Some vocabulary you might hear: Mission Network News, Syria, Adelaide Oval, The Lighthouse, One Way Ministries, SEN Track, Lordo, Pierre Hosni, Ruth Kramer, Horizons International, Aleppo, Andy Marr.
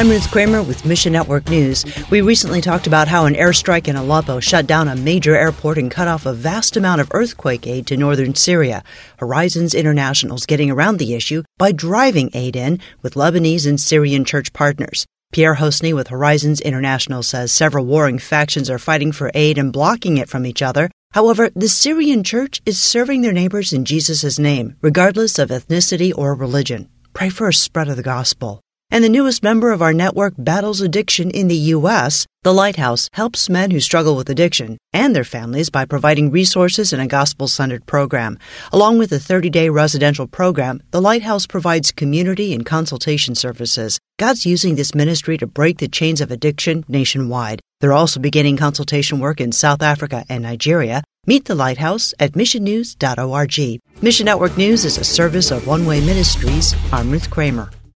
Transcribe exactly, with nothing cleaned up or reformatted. I'm Ruth Kramer with Mission Network News. We recently talked about how an airstrike in Aleppo shut down a major airport and cut off a vast amount of earthquake aid to northern Syria. Horizons International's getting around the issue by driving aid in with Lebanese and Syrian church partners. Pierre Hosni with Horizons International says several warring factions are fighting for aid and blocking it from each other. However, the Syrian church is serving their neighbors in Jesus' name, regardless of ethnicity or religion. Pray for a spread of the gospel. And the newest member of our network battles addiction in the U S. The Lighthouse helps men who struggle with addiction and their families by providing resources and a gospel-centered program. Along with a thirty-day residential program, The Lighthouse provides community and consultation services. God's using this ministry to break the chains of addiction nationwide. They're also beginning consultation work in South Africa and Nigeria. Meet The Lighthouse at mission news dot org. Mission Network News is a service of One Way Ministries. I'm Ruth Kramer.